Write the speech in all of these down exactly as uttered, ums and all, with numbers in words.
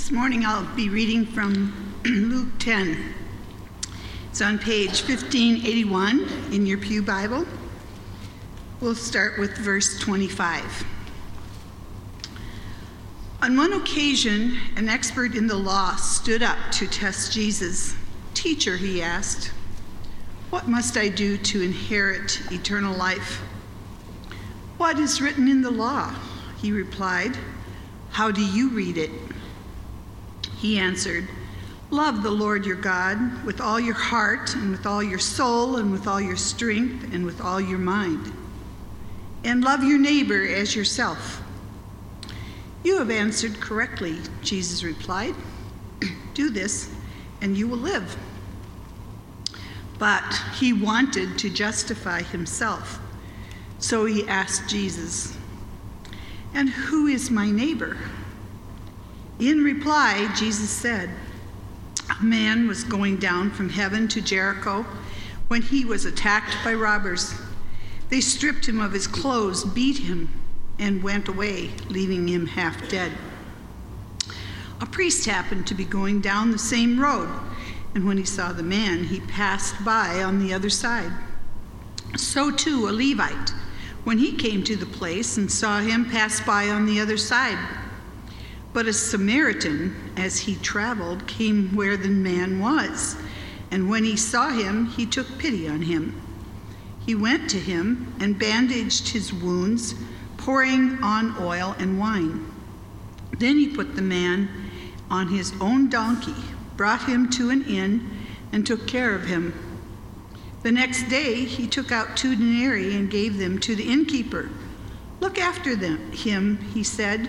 This morning I'll be reading from Luke ten. It's on page fifteen eighty-one in your Pew Bible. We'll start with verse twenty-five. On one occasion, an expert in the law stood up to test Jesus. "Teacher," he asked, "what must I do to inherit eternal life?" "What is written in the law?" he replied. "How do you read it?" He answered, "Love the Lord your God with all your heart and with all your soul and with all your strength and with all your mind. And love your neighbor as yourself." "You have answered correctly," Jesus replied. "Do this and you will live." But he wanted to justify himself. So he asked Jesus, "And who is my neighbor?" In reply, Jesus said, "A man was going down from heaven to Jericho when he was attacked by robbers. They stripped him of his clothes, beat him, and went away, leaving him half dead. A priest happened to be going down the same road, and when he saw the man, he passed by on the other side. So too a Levite, when he came to the place and saw him, pass by on the other side. But a Samaritan, as he traveled, came where the man was, and when he saw him, he took pity on him. He went to him and bandaged his wounds, pouring on oil and wine. Then he put the man on his own donkey, brought him to an inn, and took care of him. The next day he took out two denarii and gave them to the innkeeper. 'Look after them, him,' he said,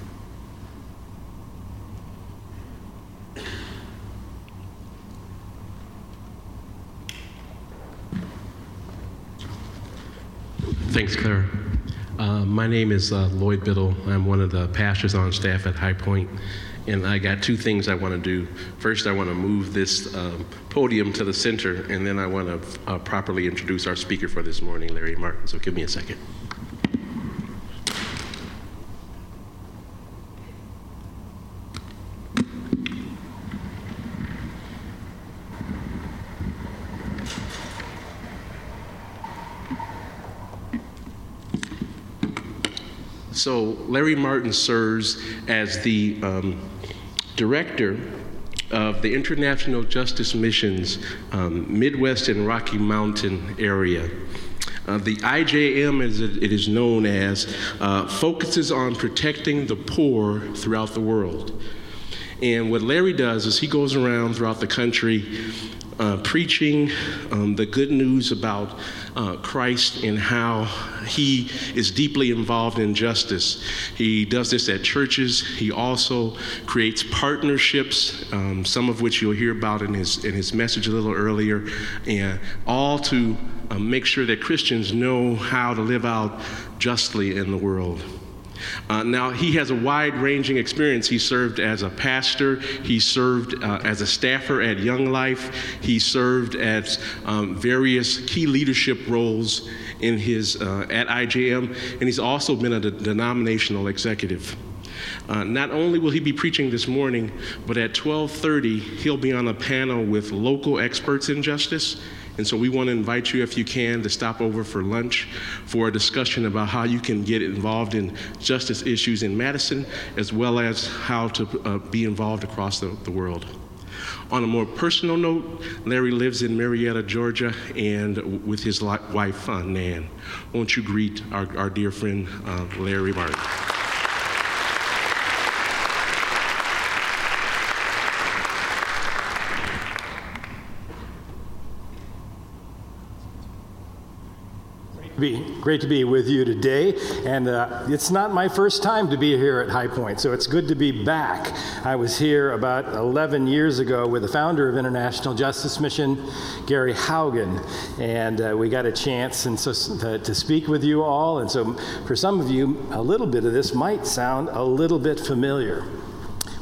Thanks, Claire. Uh, my name is uh, Lloyd Biddle. I'm one of the pastors on staff at High Point, and I got two things I want to do. First, I want to move this uh, podium to the center, and then I want to uh, properly introduce our speaker for this morning, Larry Martin. So give me a second. So Larry Martin serves as the um, director of the International Justice Missions, um, Midwest and Rocky Mountain area. Uh, the I J M, as it, it is known as, uh, focuses on protecting the poor throughout the world. And what Larry does is he goes around throughout the country Uh, preaching um, the good news about uh, Christ and how he is deeply involved in justice. He does this at churches. He also creates partnerships, um, some of which you'll hear about in his in his message a little earlier, and all to uh, make sure that Christians know how to live out justly in the world. Uh, now, he has a wide-ranging experience. He served as a pastor. He served uh, as a staffer at Young Life. He served at um, various key leadership roles in his uh, at I J M, and he's also been a de- denominational executive. Uh, not only will he be preaching this morning, but at twelve thirty, he'll be on a panel with local experts in justice. And so we want to invite you, if you can, to stop over for lunch for a discussion about how you can get involved in justice issues in Madison, as well as how to uh, be involved across the, the world. On a more personal note, Larry lives in Marietta, Georgia, and with his li- wife, uh, Nan. Won't you greet our, our dear friend, uh, Larry Martin? Be great to be with you today, and uh, it's not my first time to be here at High Point, so it's good to be back. I was here about eleven years ago with the founder of International Justice Mission, Gary Haugen, and uh, we got a chance and so to, to speak with you all, and so for some of you, a little bit of this might sound a little bit familiar.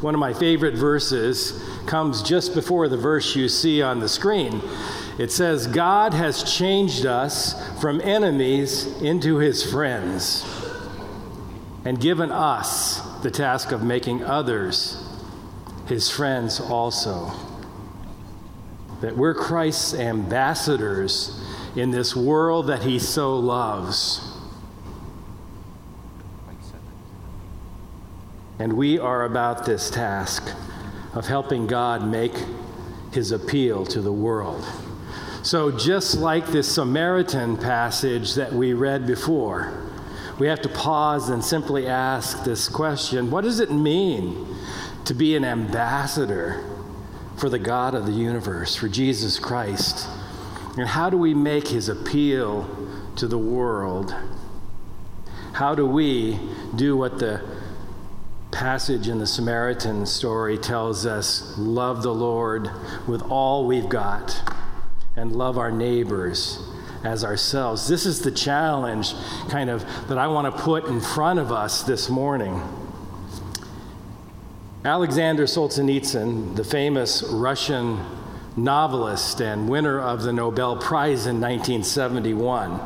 One of my favorite verses comes just before the verse you see on the screen. It says, God has changed us from enemies into his friends and given us the task of making others his friends also. That we're Christ's ambassadors in this world that he so loves. And we are about this task of helping God make his appeal to the world. So just like this Samaritan passage that we read before, we have to pause and simply ask this question, what does it mean to be an ambassador for the God of the universe, for Jesus Christ? And how do we make his appeal to the world? How do we do what the passage in the Samaritan story tells us, love the Lord with all we've got and love our neighbors as ourselves? This is the challenge kind of that I want to put in front of us this morning. Alexander Solzhenitsyn, the famous Russian novelist and winner of the Nobel Prize in nineteen seventy-one,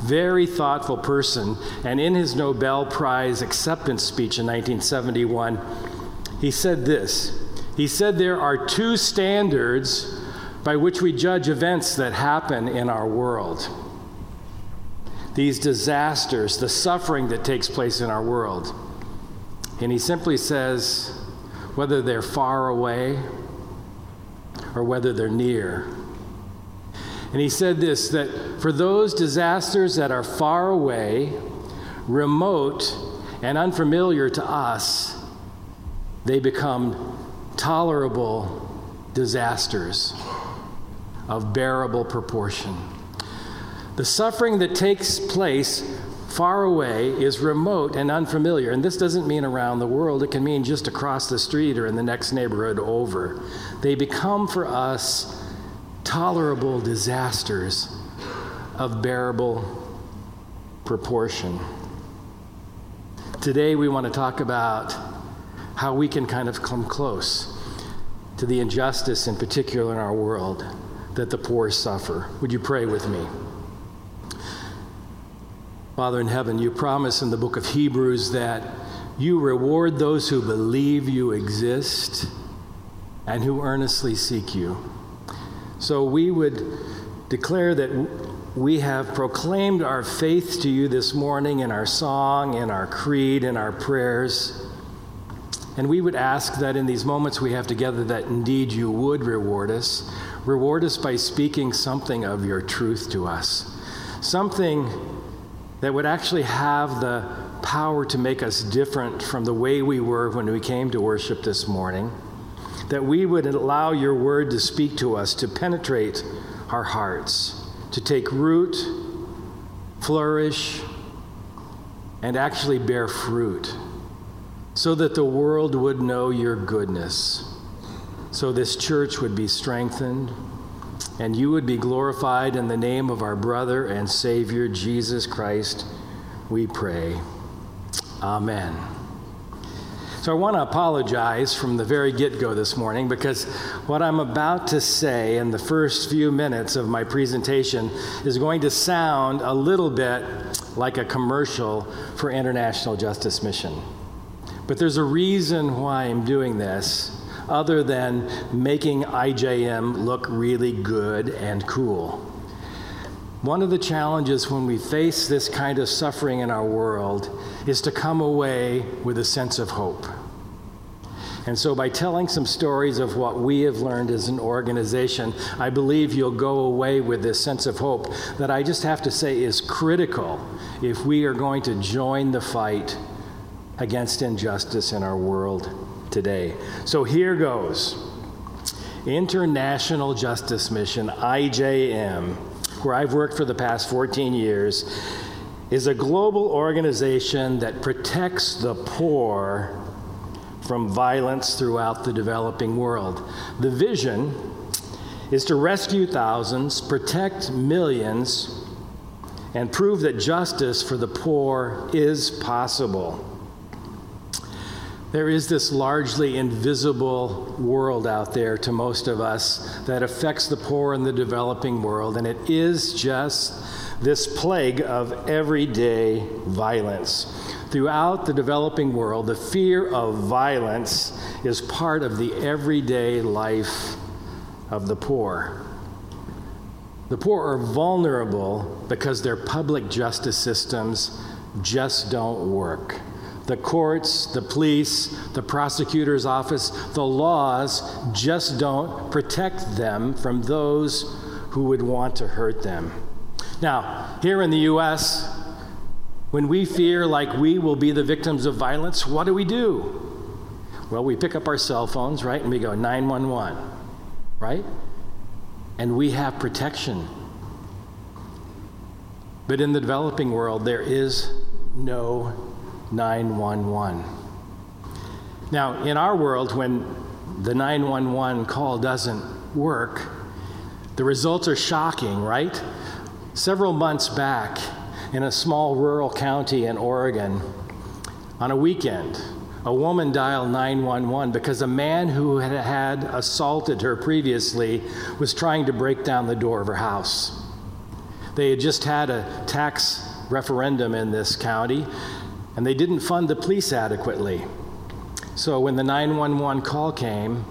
very thoughtful person, and in his Nobel Prize acceptance speech in nineteen seventy-one, he said this. He said, there are two standards by which we judge events that happen in our world. These disasters, the suffering that takes place in our world. And he simply says, whether they're far away or whether they're near. And he said this, that for those disasters that are far away, remote, and unfamiliar to us, they become tolerable disasters of bearable proportion. The suffering that takes place far away is remote and unfamiliar. And this doesn't mean around the world. It can mean just across the street or in the next neighborhood over. They become for us tolerable disasters of bearable proportion. Today we want to talk about how we can kind of come close to the injustice, in particular in our world, that the poor suffer. Would you pray with me? Father in heaven, you promise in the book of Hebrews that you reward those who believe you exist and who earnestly seek you. So we would declare that we have proclaimed our faith to you this morning in our song, in our creed, in our prayers. And we would ask that in these moments we have together that indeed you would reward us. Reward us by speaking something of your truth to us. Something that would actually have the power to make us different from the way we were when we came to worship this morning. That we would allow your word to speak to us, to penetrate our hearts, to take root, flourish, and actually bear fruit, so that the world would know your goodness, so this church would be strengthened, and you would be glorified in the name of our brother and Savior, Jesus Christ, we pray. Amen. So I want to apologize from the very get-go this morning because what I'm about to say in the first few minutes of my presentation is going to sound a little bit like a commercial for International Justice Mission. But there's a reason why I'm doing this other than making I J M look really good and cool. One of the challenges when we face this kind of suffering in our world is to come away with a sense of hope. And so by telling some stories of what we have learned as an organization, I believe you'll go away with this sense of hope that I just have to say is critical if we are going to join the fight against injustice in our world today. So here goes. International Justice Mission, I J M, where I've worked for the past fourteen years, is a global organization that protects the poor from violence throughout the developing world. The vision is to rescue thousands, protect millions, and prove that justice for the poor is possible. There is this largely invisible world out there to most of us that affects the poor in the developing world, and it is just this plague of everyday violence. Throughout the developing world, the fear of violence is part of the everyday life of the poor. The poor are vulnerable because their public justice systems just don't work. The courts, the police, the prosecutor's office, the laws just don't protect them from those who would want to hurt them. Now, here in the U S, when we fear like we will be the victims of violence, what do we do? Well, we pick up our cell phones, right, and we go nine one one, right? And we have protection. But in the developing world, there is no nine one one. Now, in our world, when the nine one one call doesn't work, the results are shocking, right? Several months back, in a small rural county in Oregon, on a weekend, a woman dialed nine one one because a man who had, had assaulted her previously was trying to break down the door of her house. They had just had a tax referendum in this county, and they didn't fund the police adequately. So when the nine one one call came,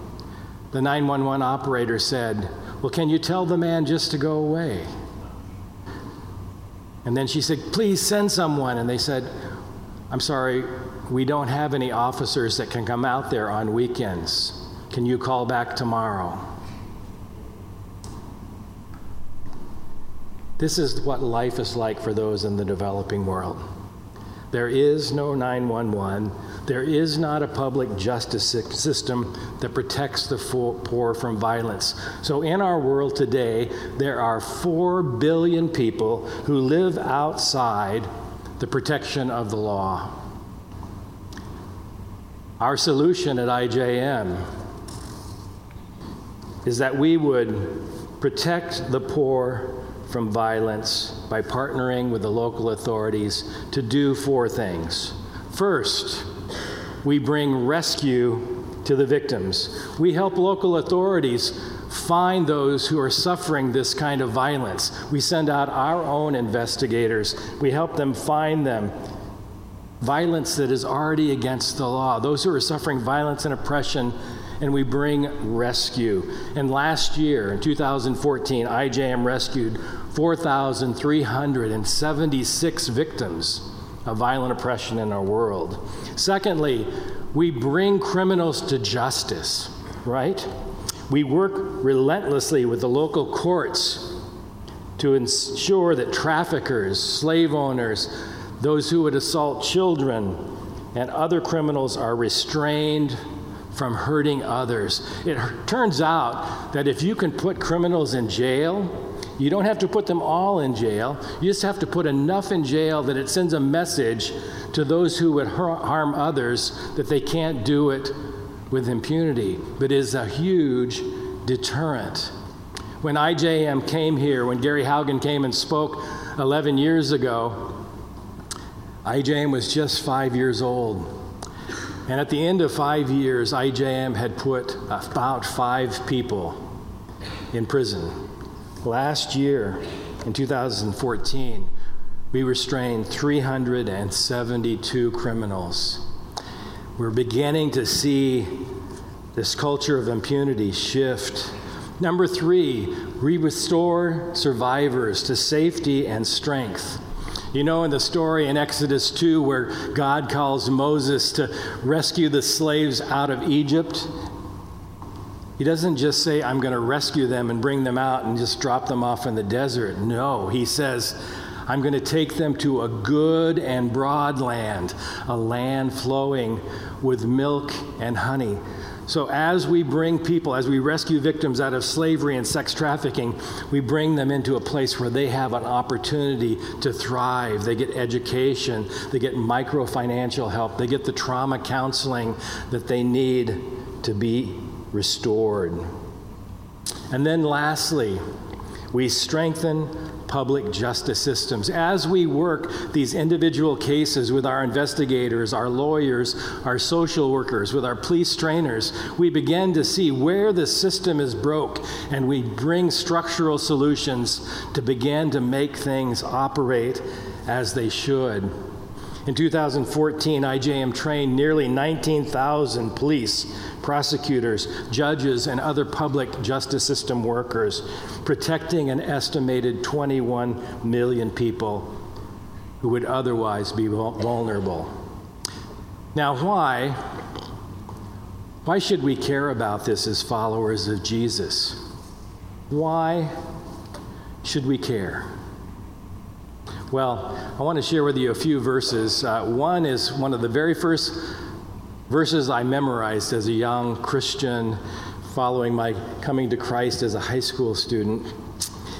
the nine one one operator said, "Well, can you tell the man just to go away?" And then she said, "Please send someone." And they said, "I'm sorry, we don't have any officers that can come out there on weekends. Can you call back tomorrow?" This is what life is like for those in the developing world. There is no nine one one. There is not a public justice system that protects the poor from violence. So in our world today, there are four billion people who live outside the protection of the law. Our solution at I J M is that we would protect the poor from violence by partnering with the local authorities to do four things. First, we bring rescue to the victims. We help local authorities find those who are suffering this kind of violence. We send out our own investigators. We help them find them. Violence that is already against the law, those who are suffering violence and oppression, and we bring rescue. And last year, in two thousand fourteen, I J M rescued four thousand three hundred seventy-six victims of violent oppression in our world. Secondly, we bring criminals to justice, right? We work relentlessly with the local courts to ensure that traffickers, slave owners, those who would assault children, and other criminals are restrained from hurting others. It turns out that if you can put criminals in jail, you don't have to put them all in jail. You just have to put enough in jail that it sends a message to those who would harm others that they can't do it with impunity, but it is a huge deterrent. When I J M came here, when Gary Haugen came and spoke eleven years ago, I J M was just five years old. And at the end of five years, I J M had put about five people in prison. Last year, in two thousand fourteen, we restrained three hundred seventy-two criminals. We're beginning to see this culture of impunity shift. Number three, we restore survivors to safety and strength. You know, in the story in Exodus two, where God calls Moses to rescue the slaves out of Egypt, he doesn't just say, "I'm going to rescue them and bring them out and just drop them off in the desert." No, he says, "I'm going to take them to a good and broad land, a land flowing with milk and honey." So as we bring people, as we rescue victims out of slavery and sex trafficking, we bring them into a place where they have an opportunity to thrive. They get education, they get micro-financial help, they get the trauma counseling that they need to be restored. And then lastly, we strengthen public justice systems. As we work these individual cases with our investigators, our lawyers, our social workers, with our police trainers, we begin to see where the system is broke, and we bring structural solutions to begin to make things operate as they should. In two thousand fourteen, I J M trained nearly nineteen thousand police, prosecutors, judges, and other public justice system workers, protecting an estimated twenty-one million people who would otherwise be vulnerable. Now, why? Why should we care about this as followers of Jesus? Why should we care? Well, I want to share with you a few verses. Uh, one is one of the very first verses I memorized as a young Christian following my coming to Christ as a high school student.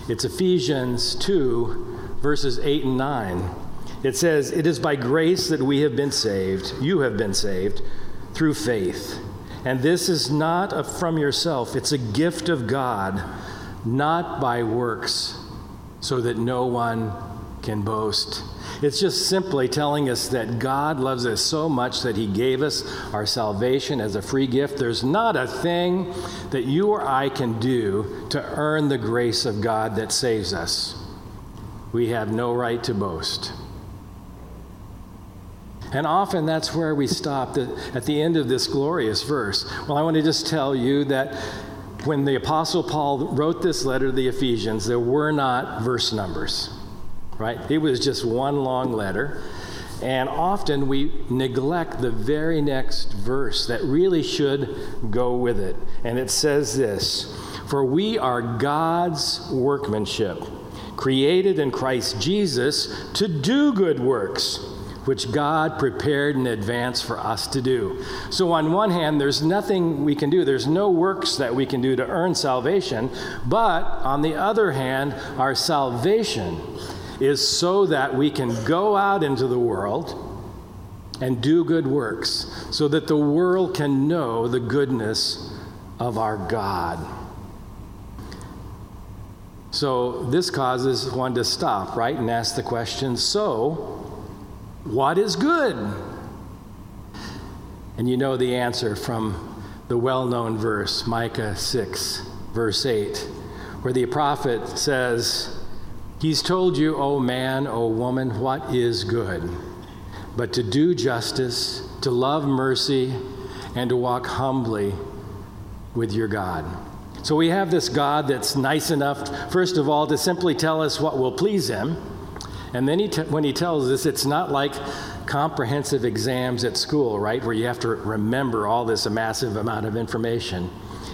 It's Ephesians two, verses eight and nine. It says, "It is by grace that we have been saved, you have been saved, through faith. And this is not a from yourself, it's a gift of God, not by works, so that no one can boast." It's just simply telling us that God loves us so much that he gave us our salvation as a free gift. There's not a thing that you or I can do to earn the grace of God that saves us. We have no right to boast. And often that's where we stop at the end of this glorious verse. Well, I want to just tell you that when the Apostle Paul wrote this letter to the Ephesians, there were not verse numbers. Right? It was just one long letter, and often we neglect the very next verse that really should go with it. And it says this, "For we are God's workmanship, created in Christ Jesus to do good works, which God prepared in advance for us to do." So on one hand, there's nothing we can do. There's no works that we can do to earn salvation. But on the other hand, our salvation is so that we can go out into the world and do good works, so that the world can know the goodness of our God. So this causes one to stop, right, and ask the question, so what is good? And you know the answer from the well-known verse, Micah six, verse eight, where the prophet says, "He's told you, O man, O woman, what is good, but to do justice, to love mercy, and to walk humbly with your God." So we have this God that's nice enough, first of all, to simply tell us what will please him. And then he te- when he tells us, it's not like comprehensive exams at school, right, where you have to remember all this a massive amount of information.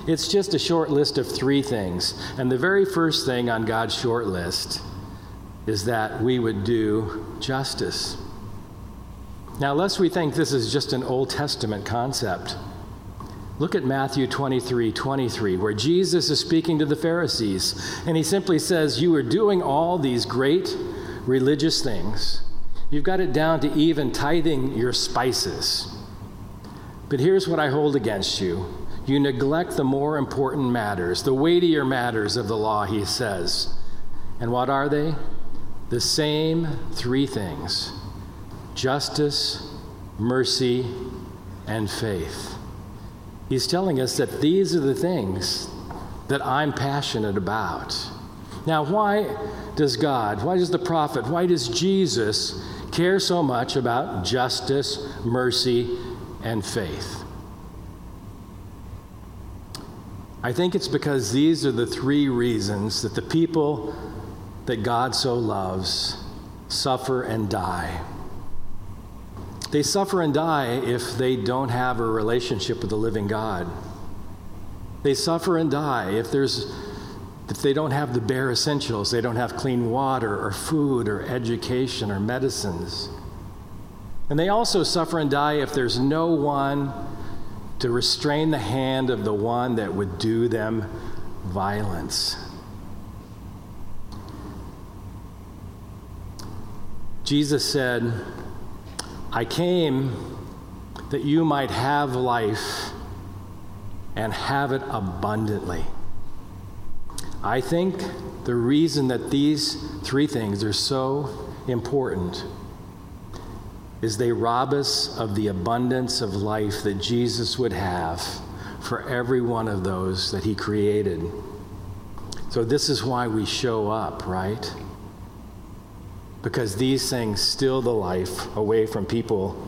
It's just a short list of three things. And the very first thing on God's short list is that we would do justice. Now, lest we think this is just an Old Testament concept, look at Matthew twenty-three, twenty-three, where Jesus is speaking to the Pharisees, and he simply says, "You are doing all these great religious things. You've got it down to even tithing your spices. But here's what I hold against you. You neglect the more important matters, the weightier matters of the law," he says. And what are they? The same three things: justice, mercy, and faith. He's telling us that these are the things that I'm passionate about. Now, why does God, why does the prophet, why does Jesus care so much about justice, mercy, and faith? I think it's because these are the three reasons that the people that God so loves suffer and die. They suffer and die if they don't have a relationship with the living God. They suffer and die if there's if they don't have the bare essentials. They don't have clean water or food or education or medicines. And they also suffer and die if there's no one to restrain the hand of the one that would do them violence. Jesus said, I came that you might have life and have it abundantly. I think the reason that these three things are so important is they rob us of the abundance of life that Jesus would have for every one of those that he created. So this is why we show up, right? Because these things steal the life away from people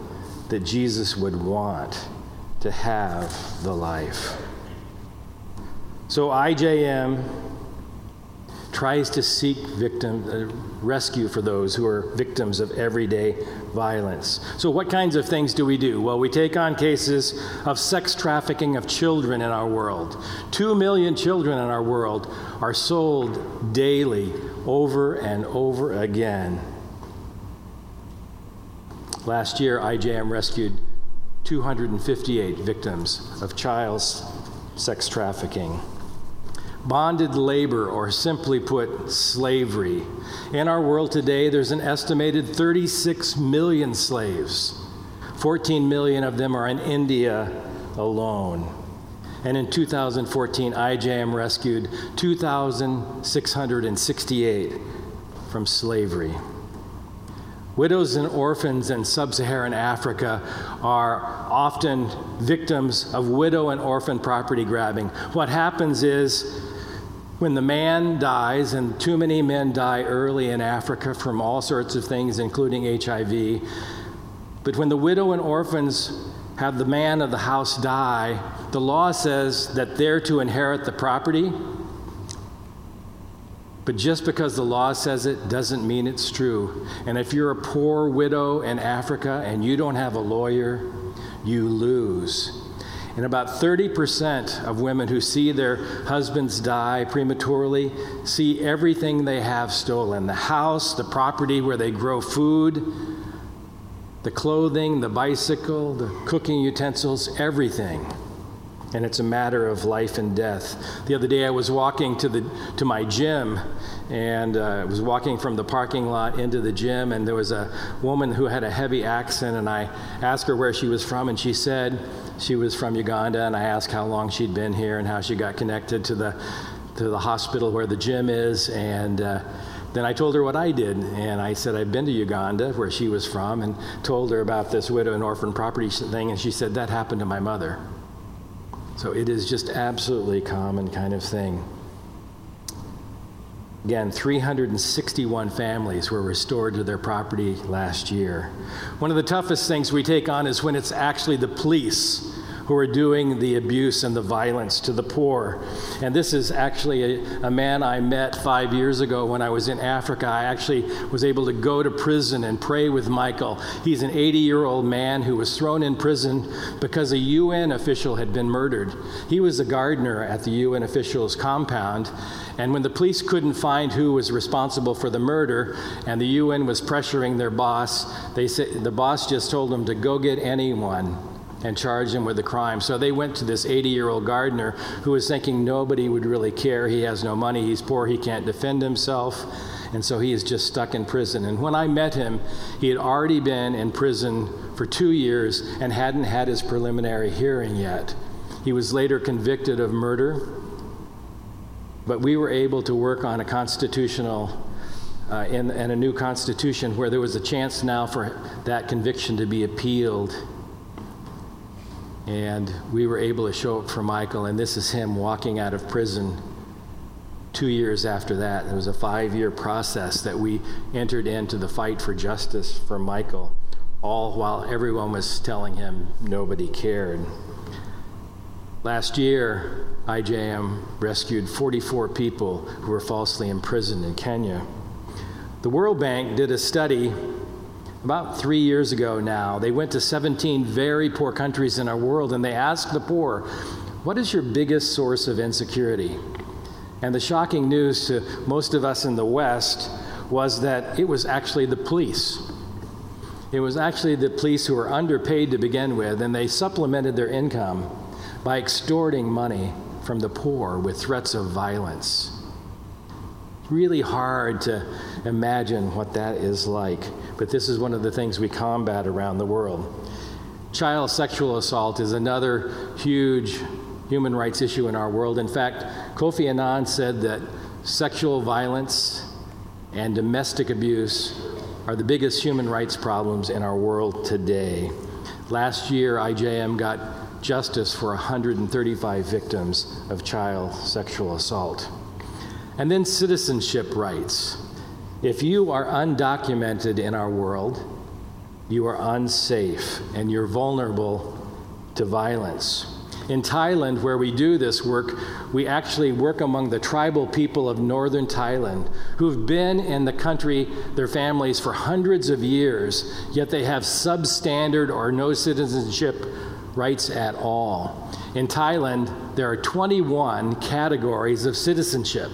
that Jesus would want to have the life. So I J M tries to seek victim uh, rescue for those who are victims of everyday violence. So what kinds of things do we do? Well, we take on cases of sex trafficking of children in our world. Two million children in our world are sold daily over and over again. Last year, I J M rescued two hundred fifty-eight victims of child sex trafficking. Bonded labor, or simply put, slavery. In our world today, there's an estimated thirty-six million slaves. fourteen million of them are in India alone. And in two thousand fourteen, I J M rescued two thousand six hundred sixty-eight from slavery. Widows and orphans in sub-Saharan Africa are often victims of widow and orphan property grabbing. What happens is, when the man dies, and too many men die early in Africa from all sorts of things, including H I V, but when the widow and orphans have the man of the house die, the law says that they're to inherit the property. But just because the law says it doesn't mean it's true. And if you're a poor widow in Africa and you don't have a lawyer, you lose. And about thirty percent of women who see their husbands die prematurely see everything they have stolen: the house, the property where they grow food, the clothing, the bicycle, the cooking utensils, everything. And it's a matter of life and death. The other day I was walking to the to my gym, and uh, I was walking from the parking lot into the gym, and there was a woman who had a heavy accent, and I asked her where she was from, and she said she was from Uganda, and I asked how long she'd been here and how she got connected to the to the hospital where the gym is, and uh, then I told her what I did, and I said I've been to Uganda, where she was from, and told her about this widow and orphan property thing, and she said, that happened to my mother. So it is just absolutely common kind of thing. Again, three hundred sixty-one families were restored to their property last year. One of the toughest things we take on is when it's actually the police who are doing the abuse and the violence to the poor. And this is actually a, a man I met five years ago when I was in Africa. I actually was able to go to prison and pray with Michael. He's an eighty-year-old man who was thrown in prison because a U N official had been murdered. He was a gardener at the U N official's compound, and when the police couldn't find who was responsible for the murder, and the U N was pressuring their boss, they said the boss just told them to go get anyone and charge him with the crime. So they went to this eighty-year-old gardener who was thinking nobody would really care. He has no money, he's poor, he can't defend himself, and so he is just stuck in prison. And when I met him, he had already been in prison for two years and hadn't had his preliminary hearing yet. He was later convicted of murder, but we were able to work on a constitutional uh, and, and a new constitution where there was a chance now for that conviction to be appealed. And we were able to show up for Michael, and this is him walking out of prison two years after that. It was a five-year process that we entered into the fight for justice for Michael, all while everyone was telling him nobody cared. Last year, I J M rescued forty-four people who were falsely imprisoned in Kenya. The World Bank did a study about three years ago now. They went to seventeen very poor countries in our world, and they asked the poor, what is your biggest source of insecurity? And the shocking news to most of us in the West was that it was actually the police. It was actually the police who were underpaid to begin with, and they supplemented their income by extorting money from the poor with threats of violence. Really hard to imagine what that is like, but this is one of the things we combat around the world. Child sexual assault is another huge human rights issue in our world. In fact, Kofi Annan said that sexual violence and domestic abuse are the biggest human rights problems in our world today. Last year, I J M got justice for one hundred thirty-five victims of child sexual assault. And then citizenship rights. If you are undocumented in our world, you are unsafe and you're vulnerable to violence. In Thailand, where we do this work, we actually work among the tribal people of northern Thailand who've been in the country, their families, for hundreds of years, yet they have substandard or no citizenship rights at all. In Thailand, there are twenty-one categories of citizenship.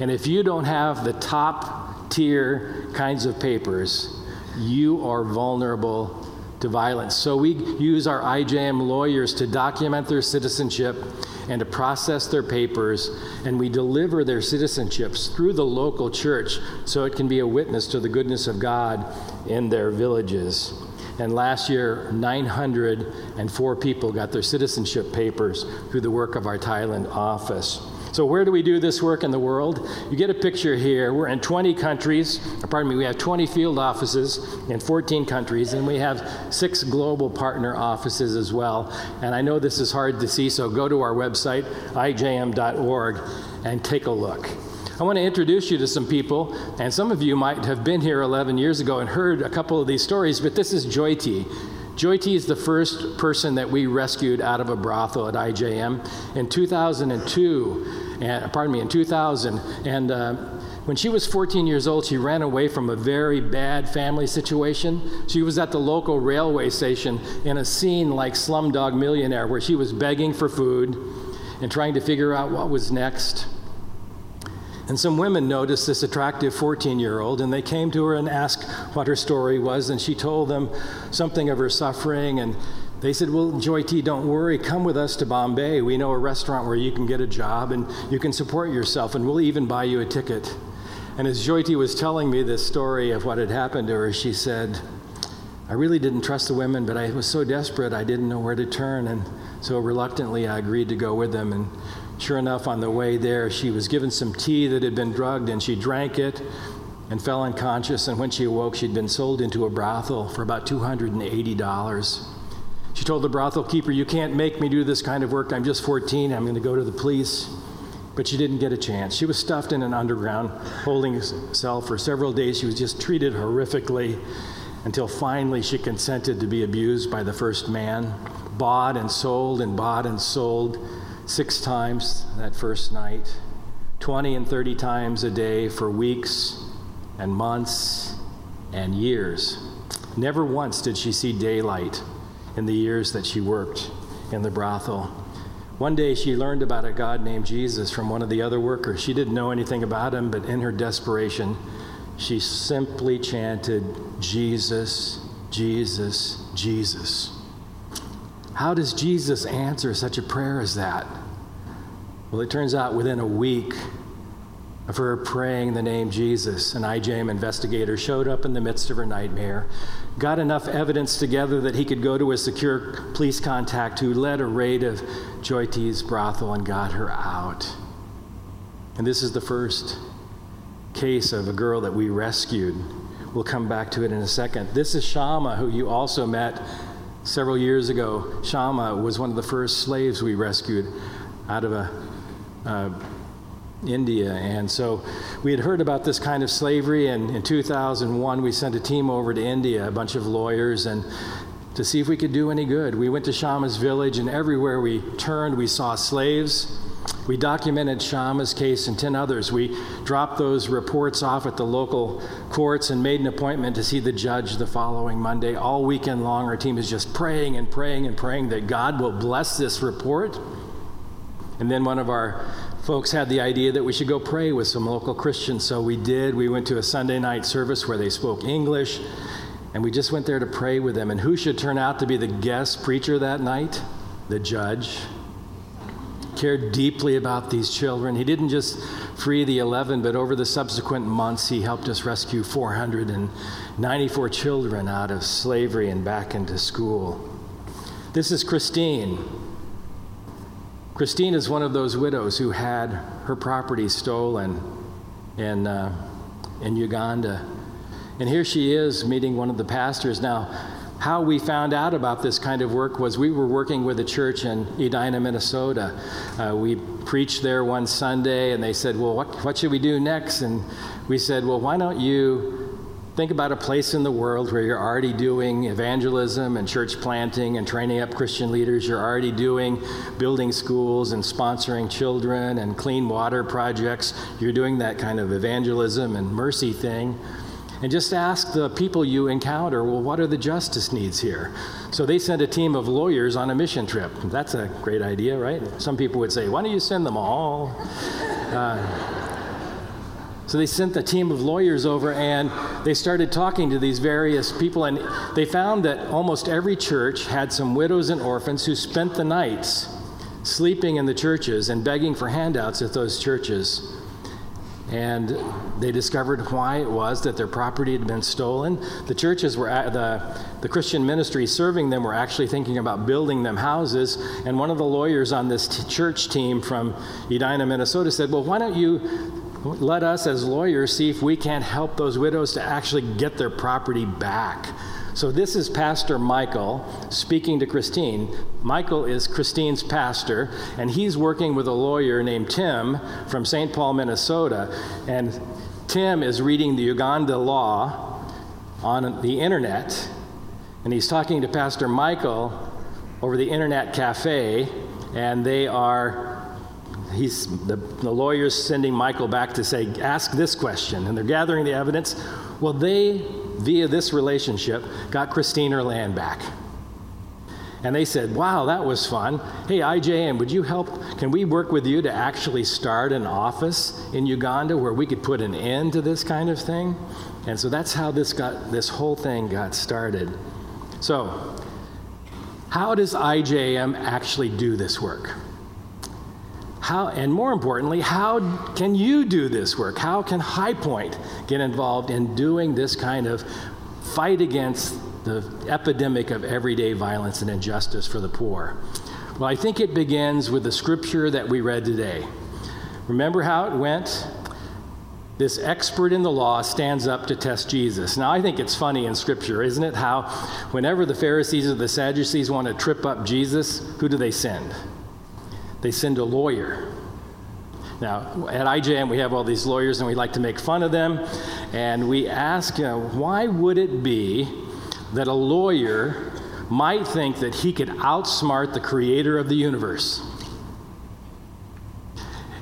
And if you don't have the top tier kinds of papers, you are vulnerable to violence. So we use our I J M lawyers to document their citizenship and to process their papers, and we deliver their citizenships through the local church so it can be a witness to the goodness of God in their villages. And last year, nine hundred four people got their citizenship papers through the work of our Thailand office. So where do we do this work in the world? You get a picture here. We're in twenty countries. Pardon me, we have twenty field offices in fourteen countries, and we have six global partner offices as well. And I know this is hard to see, so go to our website, I J M dot org, and take a look. I want to introduce you to some people, and some of you might have been here eleven years ago and heard a couple of these stories, but this is Jyoti. Jyoti is the first person that we rescued out of a brothel at I J M in two thousand two. And, pardon me, in two thousand. And uh, when she was fourteen years old, she ran away from a very bad family situation. She was at the local railway station in a scene like Slumdog Millionaire, where she was begging for food and trying to figure out what was next. And some women noticed this attractive fourteen-year-old, and they came to her and asked what her story was, and she told them something of her suffering, and they said, well, Jyoti, don't worry, come with us to Bombay. We know a restaurant where you can get a job, and you can support yourself, and we'll even buy you a ticket. And as Jyoti was telling me this story of what had happened to her, she said, I really didn't trust the women, but I was so desperate I didn't know where to turn, and so reluctantly I agreed to go with them. And sure enough, on the way there, she was given some tea that had been drugged, and she drank it and fell unconscious. And when she awoke, she'd been sold into a brothel for about two hundred eighty dollars. She told the brothel keeper, you can't make me do this kind of work. I'm just fourteen. I'm going to go to the police. But she didn't get a chance. She was stuffed in an underground holding cell for several days. She was just treated horrifically until finally she consented to be abused by the first man, bought and sold and bought and sold. Six times that first night, twenty and thirty times a day for weeks and months and years. Never once did she see daylight in the years that she worked in the brothel. One day she learned about a God named Jesus from one of the other workers. She didn't know anything about him, but in her desperation, she simply chanted, Jesus, Jesus, Jesus. How does Jesus answer such a prayer as that? Well, it turns out within a week of her praying the name Jesus, an I J M investigator showed up in the midst of her nightmare, got enough evidence together that he could go to a secure police contact who led a raid of Jyoti's brothel and got her out. And this is the first case of a girl that we rescued. We'll come back to it in a second. This is Shama, who you also met several years ago. Shama was one of the first slaves we rescued out of a, uh, India. And so we had heard about this kind of slavery, and in two thousand one we sent a team over to India, a bunch of lawyers, and to see if we could do any good. We went to Shama's village, and everywhere we turned we saw slaves. We documented Shama's case and ten others. We dropped those reports off at the local courts and made an appointment to see the judge the following Monday. All weekend long, our team is just praying and praying and praying that God will bless this report. And then one of our folks had the idea that we should go pray with some local Christians, so we did. We went to a Sunday night service where they spoke English. And we just went there to pray with them. And who should turn out to be the guest preacher that night? The judge. Cared deeply about these children. He didn't just free the eleven, but over the subsequent months, he helped us rescue four hundred ninety-four children out of slavery and back into school. This is Christine. Christine is one of those widows who had her property stolen in, uh, in Uganda. And here she is meeting one of the pastors. Now, how we found out about this kind of work was we were working with a church in Edina, Minnesota. Uh, we preached there one Sunday, and they said, well, what, what should we do next? And we said, well, why don't you think about a place in the world where you're already doing evangelism and church planting and training up Christian leaders. You're already doing building schools and sponsoring children and clean water projects. You're doing that kind of evangelism and mercy thing. And just ask the people you encounter, well, what are the justice needs here? So they sent a team of lawyers on a mission trip. That's a great idea, right? Some people would say, why don't you send them all? Uh, so they sent a team of lawyers over, and they started talking to these various people. And they found that almost every church had some widows and orphans who spent the nights sleeping in the churches and begging for handouts at those churches. And they discovered why it was that their property had been stolen. The churches were, the, the Christian ministry serving them were actually thinking about building them houses. And one of the lawyers on this t- church team from Edina, Minnesota said, well, why don't you let us as lawyers see if we can't help those widows to actually get their property back. So this is Pastor Michael speaking to Christine. Michael is Christine's pastor, and he's working with a lawyer named Tim from Saint Paul, Minnesota. And Tim is reading the Uganda law on the internet, and he's talking to Pastor Michael over the internet cafe, and they are, he's the, the lawyer's sending Michael back to say, ask this question, and they're gathering the evidence. Well, they, via this relationship, got Christine her land back. And they said, wow, that was fun. Hey, I J M, would you help? Can we work with you to actually start an office in Uganda where we could put an end to this kind of thing? And so that's how this got, this whole thing got started. So how does I J M actually do this work? How, and more importantly, how can you do this work? How can High Point get involved in doing this kind of fight against the epidemic of everyday violence and injustice for the poor? Well, I think it begins with the scripture that we read today. Remember how it went? This expert in the law stands up to test Jesus. Now, I think it's funny in scripture, isn't it? How whenever the Pharisees or the Sadducees want to trip up Jesus, who do they send? They send a lawyer. Now, at I J M, we have all these lawyers, and we like to make fun of them. And we ask, you know, why would it be that a lawyer might think that he could outsmart the creator of the universe?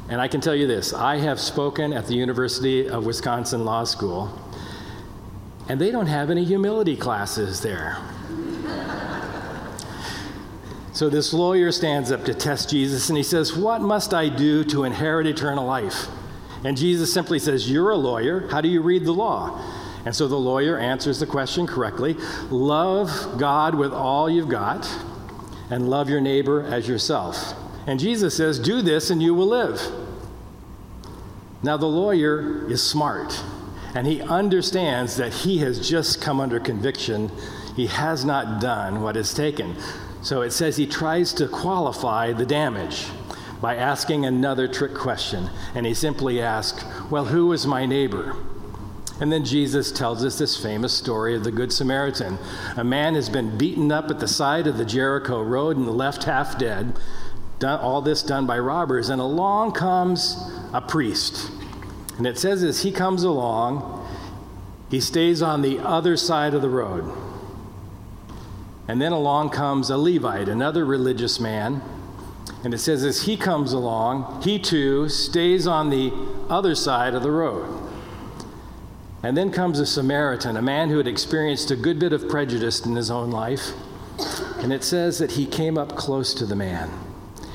And I can tell you this. I have spoken at the University of Wisconsin Law School, and they don't have any humility classes there. So this lawyer stands up to test Jesus, and he says, what must I do to inherit eternal life? And Jesus simply says, you're a lawyer. How do you read the law? And so the lawyer answers the question correctly. Love God with all you've got, and love your neighbor as yourself. And Jesus says, do this and you will live. Now the lawyer is smart, and he understands that he has just come under conviction. He has not done what is taken. So it says he tries to qualify the damage by asking another trick question. And he simply asks, well, who is my neighbor? And then Jesus tells us this famous story of the Good Samaritan. A man has been beaten up at the side of the Jericho road and left half dead, done, all this done by robbers. And along comes a priest. And it says as he comes along, he stays on the other side of the road. And then along comes a Levite, another religious man. And it says as he comes along, he too stays on the other side of the road. And then comes a Samaritan, a man who had experienced a good bit of prejudice in his own life. And it says that he came up close to the man,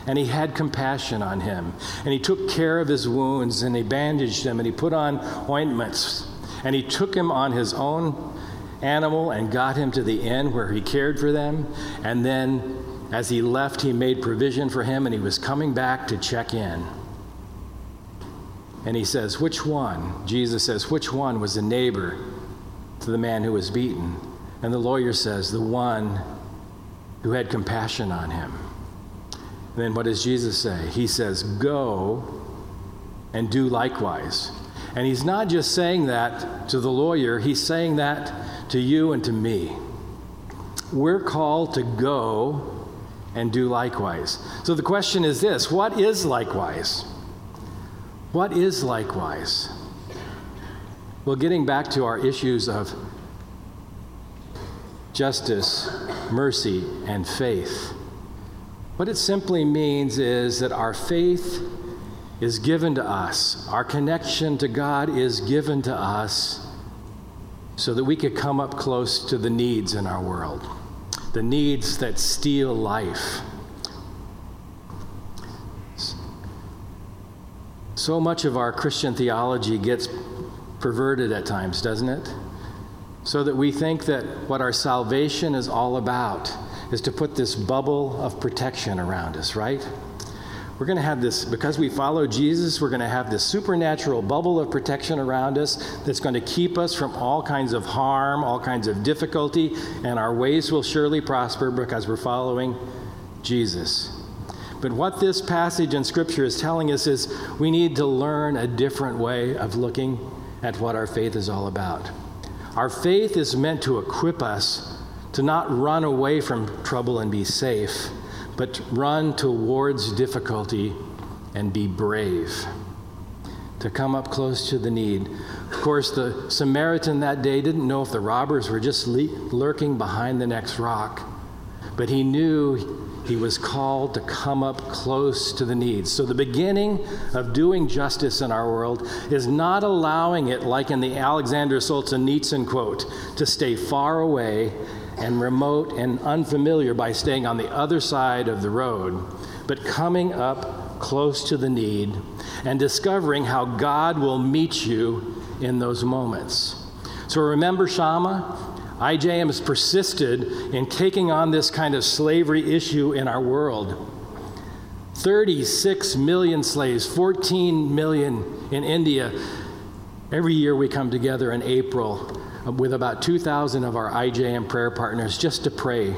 and he had compassion on him. And he took care of his wounds, and he bandaged them, and he put on ointments. And he took him on his own animal and got him to the inn where he cared for them. And then as he left, he made provision for him, and he was coming back to check in. And he says, which one? Jesus says, which one was the neighbor to the man who was beaten? And the lawyer says, the one who had compassion on him. And then what does Jesus say? He says, go and do likewise. And he's not just saying that to the lawyer, he's saying that to you and to me. We're called to go and do likewise. So the question is this, what is likewise? What is likewise? Well, getting back to our issues of justice, mercy, and faith, what it simply means is that our faith is given to us. Our connection to God is given to us so that we could come up close to the needs in our world, the needs that steal life. So much of our Christian theology gets perverted at times, doesn't it? So that we think that what our salvation is all about is to put this bubble of protection around us, right? We're going to have this, because we follow Jesus, we're going to have this supernatural bubble of protection around us that's going to keep us from all kinds of harm, all kinds of difficulty, and our ways will surely prosper because we're following Jesus. But what this passage in Scripture is telling us is we need to learn a different way of looking at what our faith is all about. Our faith is meant to equip us to not run away from trouble and be safe, but run towards difficulty and be brave, to come up close to the need. Of course, the Samaritan that day didn't know if the robbers were just le- lurking behind the next rock, but he knew he was called to come up close to the needs. So the beginning of doing justice in our world is not allowing it, like in the Alexander Solzhenitsyn quote, to stay far away and remote and unfamiliar by staying on the other side of the road, but coming up close to the need and discovering how God will meet you in those moments. So remember Shama? I J M has persisted in taking on this kind of slavery issue in our world. thirty-six million slaves, fourteen million in India. Every year we come together in April with about two thousand of our I J M prayer partners just to pray,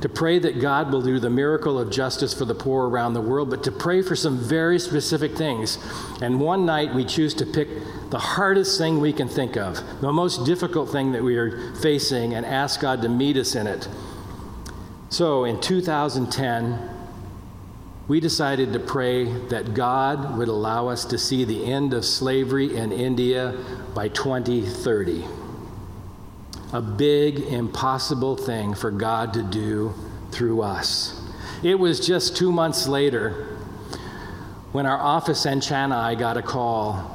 to pray that God will do the miracle of justice for the poor around the world, but to pray for some very specific things. And one night we choose to pick the hardest thing we can think of, the most difficult thing that we are facing, and ask God to meet us in it. So in two thousand ten, we decided to pray that God would allow us to see the end of slavery in India by twenty thirty. A big, impossible thing for God to do through us. It was just two months later when our office in Chennai got a call.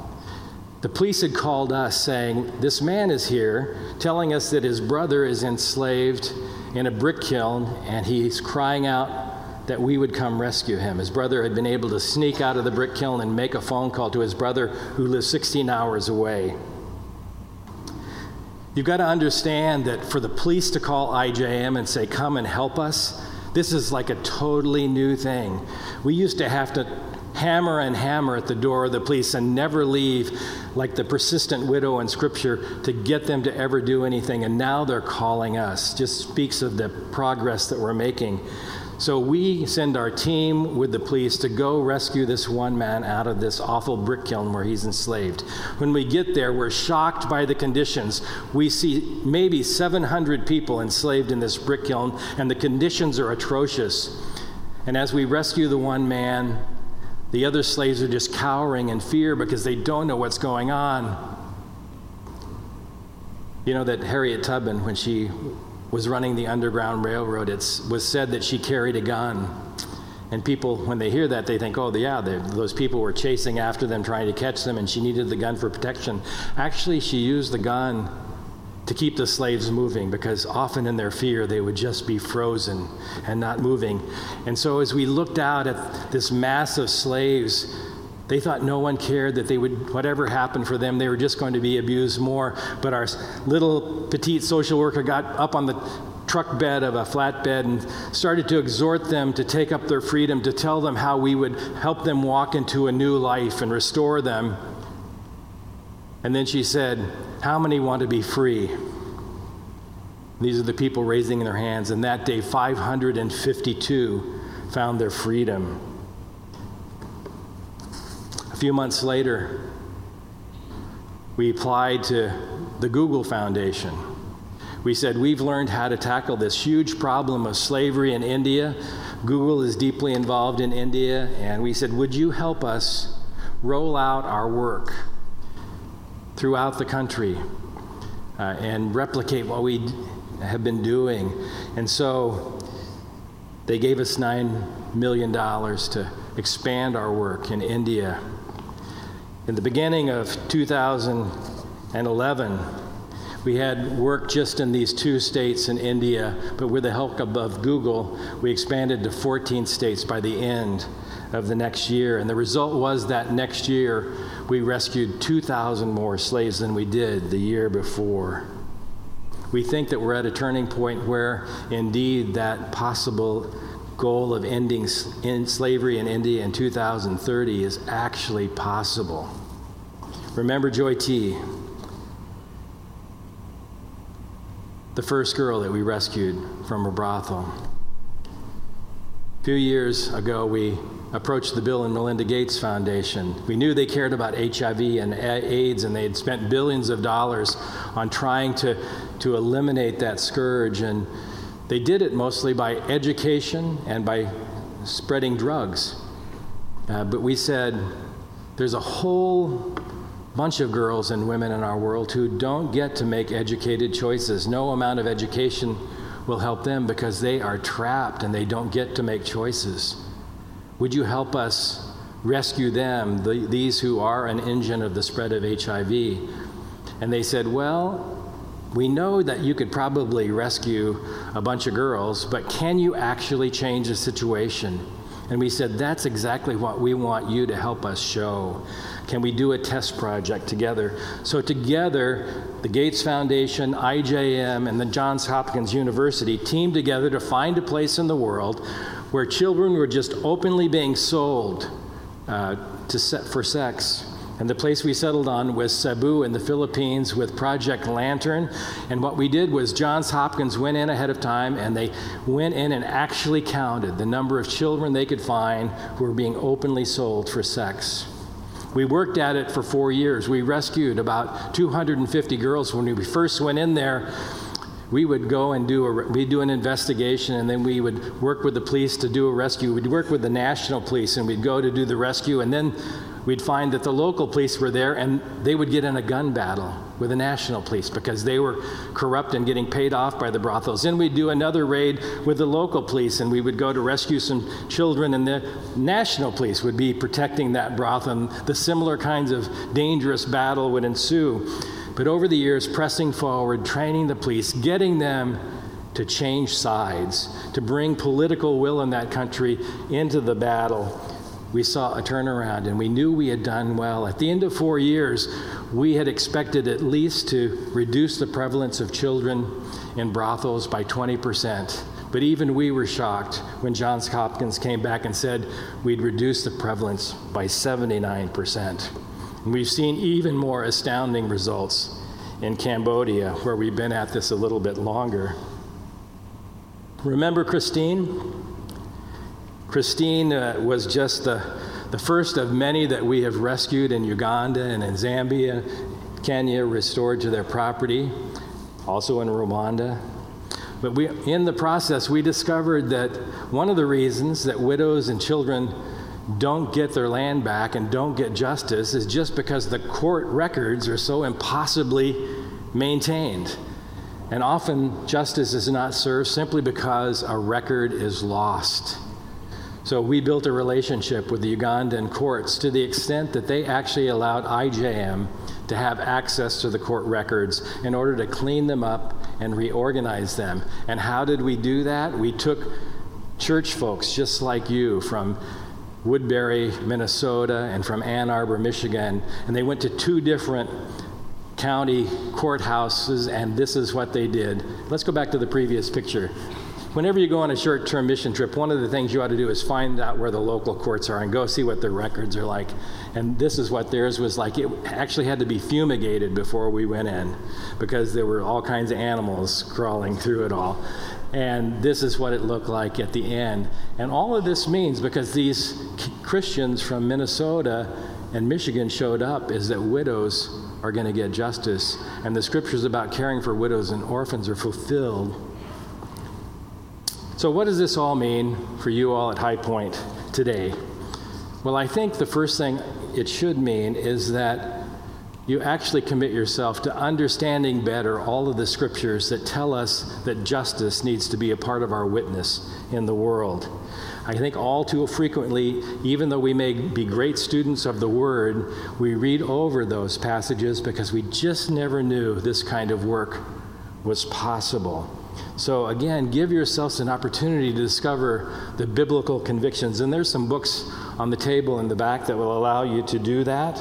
The police had called us saying, this man is here telling us that his brother is enslaved in a brick kiln and he's crying out that we would come rescue him. His brother had been able to sneak out of the brick kiln and make a phone call to his brother who lives sixteen hours away. You've got to understand that for the police to call I J M and say, come and help us, this is like a totally new thing. We used to have to hammer and hammer at the door of the police and never leave, like the persistent widow in Scripture, to get them to ever do anything. And now they're calling us. Just speaks of the progress that we're making. So we send our team with the police to go rescue this one man out of this awful brick kiln where he's enslaved. When we get there, we're shocked by the conditions. We see maybe seven hundred people enslaved in this brick kiln, and the conditions are atrocious. And as we rescue the one man, the other slaves are just cowering in fear because they don't know what's going on. You know that Harriet Tubman, when she was running the Underground Railroad, it was said that she carried a gun. And people, when they hear that, they think, oh, yeah, they, those people were chasing after them, trying to catch them, and she needed the gun for protection. Actually, she used the gun to keep the slaves moving, because often in their fear they would just be frozen and not moving. And so as we looked out at this mass of slaves, They thought no one cared, that they would, whatever happened for them, they were just going to be abused more. But our little petite social worker got up on the truck bed of a flatbed and started to exhort them to take up their freedom, to tell them how we would help them walk into a new life and restore them. And then she said, "How many want to be free?" These are the people raising their hands. And that day, five hundred fifty-two found their freedom. A few months later, we applied to the Google Foundation. We said, we've learned how to tackle this huge problem of slavery in India. Google is deeply involved in India. And we said, would you help us roll out our work throughout the country uh, and replicate what we d- have been doing? And so they gave us nine million dollars to expand our work in India. In the beginning of two thousand eleven, we had work just in these two states in India, but with the help of Google, we expanded to fourteen states by the end of the next year. And the result was that next year, we rescued two thousand more slaves than we did the year before. We think that we're at a turning point where, indeed, that possible goal of ending slavery in India in two thousand thirty is actually possible. Remember Jyoti, the first girl that we rescued from a brothel. A few years ago, we approached the Bill and Melinda Gates Foundation. We knew they cared about H I V and AIDS, and they had spent billions of dollars on trying to, to eliminate that scourge. And they did it mostly by education and by spreading drugs. Uh, but we said, there's a whole bunch of girls and women in our world who don't get to make educated choices. No amount of education will help them because they are trapped and they don't get to make choices. Would you help us rescue them, the, these who are an engine of the spread of H I V? And they said, well, we know that you could probably rescue a bunch of girls, but can you actually change the situation? And we said, that's exactly what we want you to help us show. Can we do a test project together? So together, the Gates Foundation, I J M, and the Johns Hopkins University teamed together to find a place in the world where children were just openly being sold uh, to se- for sex. And the place we settled on was Cebu in the Philippines with Project Lantern. And what we did was Johns Hopkins went in ahead of time, and they went in and actually counted the number of children they could find who were being openly sold for sex. We worked at it for four years. We rescued about two hundred fifty girls. When we first went in there, we would go and do a, we'd do an investigation, and then we would work with the police to do a rescue. We'd work with the national police, and we'd go to do the rescue, and then we'd find that the local police were there, and they would get in a gun battle with the national police because they were corrupt and getting paid off by the brothels. Then we'd do another raid with the local police, and we would go to rescue some children, and the national police would be protecting that brothel, and the similar kinds of dangerous battle would ensue. But over the years, pressing forward, training the police, getting them to change sides, to bring political will in that country into the battle, we saw a turnaround, and we knew we had done well. At the end of four years, we had expected at least to reduce the prevalence of children in brothels by twenty percent. But even we were shocked when Johns Hopkins came back and said we'd reduced the prevalence by seventy-nine percent. And we've seen even more astounding results in Cambodia, where we've been at this a little bit longer. Remember Christine? Christine uh, was just the, the first of many that we have rescued in Uganda and in Zambia, Kenya, restored to their property, also in Rwanda. But we, in the process, we discovered that one of the reasons that widows and children don't get their land back and don't get justice is just because the court records are so impossibly maintained. And often justice is not served simply because a record is lost. So we built a relationship with the Ugandan courts to the extent that they actually allowed I J M to have access to the court records in order to clean them up and reorganize them. And how did we do that? We took church folks just like you from Woodbury, Minnesota, and from Ann Arbor, Michigan. And they went to two different county courthouses, and this is what they did. Let's go back to the previous picture. Whenever you go on a short-term mission trip, one of the things you ought to do is find out where the local courts are and go see what their records are like. And this is what theirs was like. It actually had to be fumigated before we went in because there were all kinds of animals crawling through it all. And this is what it looked like at the end. And all of this means, because these Christians from Minnesota and Michigan showed up, is that widows are going to get justice. And the scriptures about caring for widows and orphans are fulfilled. So what does this all mean for you all at High Point today? Well, I think the first thing it should mean is that you actually commit yourself to understanding better all of the scriptures that tell us that justice needs to be a part of our witness in the world. I think all too frequently, even though we may be great students of the Word, we read over those passages because we just never knew this kind of work was possible. So again, give yourselves an opportunity to discover the biblical convictions. And there's some books on the table in the back that will allow you to do that.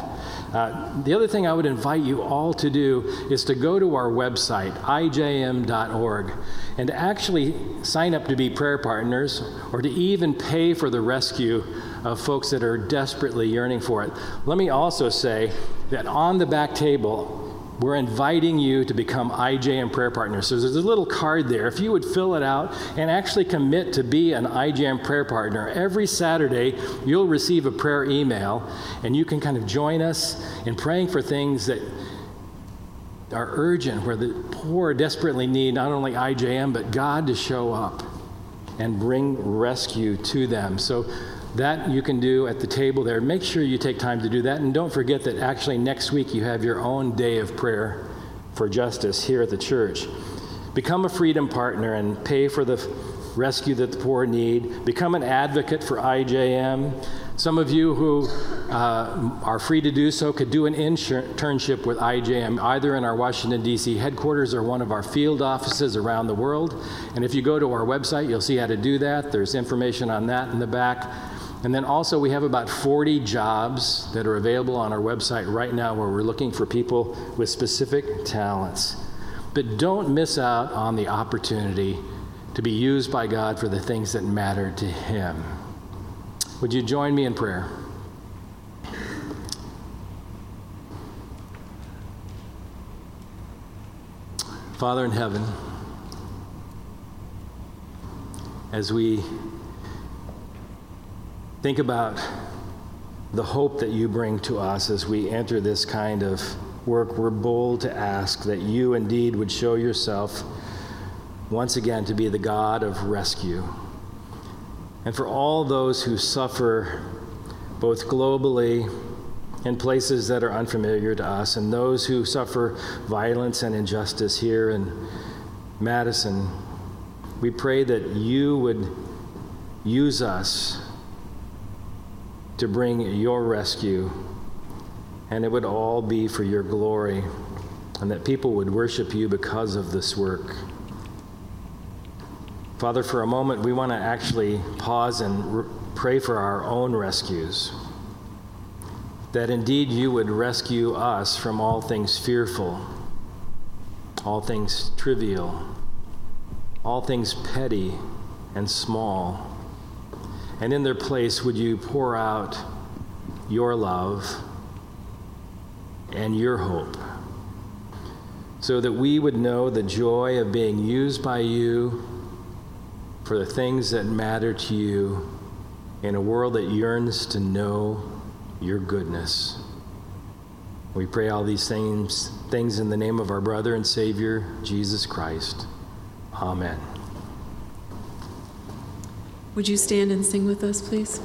Uh, the other thing I would invite you all to do is to go to our website, I J M dot org, and actually sign up to be prayer partners or to even pay for the rescue of folks that are desperately yearning for it. Let me also say that on the back table, we're inviting you to become I J M prayer partners. So there's a little card there. If you would fill it out and actually commit to be an I J M prayer partner, every Saturday you'll receive a prayer email, and you can kind of join us in praying for things that are urgent, where the poor desperately need not only I J M, but God to show up and bring rescue to them. So that you can do at the table there. Make sure you take time to do that. And don't forget that actually next week you have your own day of prayer for justice here at the church. Become a freedom partner and pay for the rescue that the poor need. Become an advocate for I J M. Some of you who uh, are free to do so could do an internship with I J M, either in our Washington, D C headquarters or one of our field offices around the world. And if you go to our website, you'll see how to do that. There's information on that in the back. And then also we have about forty jobs that are available on our website right now where we're looking for people with specific talents. But don't miss out on the opportunity to be used by God for the things that matter to Him. Would you join me in prayer? Father in heaven, as we think about the hope that you bring to us as we enter this kind of work, we're bold to ask that you indeed would show yourself once again to be the God of rescue. And for all those who suffer, both globally in places that are unfamiliar to us, and those who suffer violence and injustice here in Madison, we pray that you would use us to bring your rescue, and it would all be for your glory, and that people would worship you because of this work. Father, for a moment, we want to actually pause and re- pray for our own rescues, that indeed you would rescue us from all things fearful, all things trivial, all things petty and small. And in their place, would you pour out your love and your hope so that we would know the joy of being used by you for the things that matter to you in a world that yearns to know your goodness. We pray all these things, things in the name of our brother and Savior, Jesus Christ. Amen. Would you stand and sing with us, please?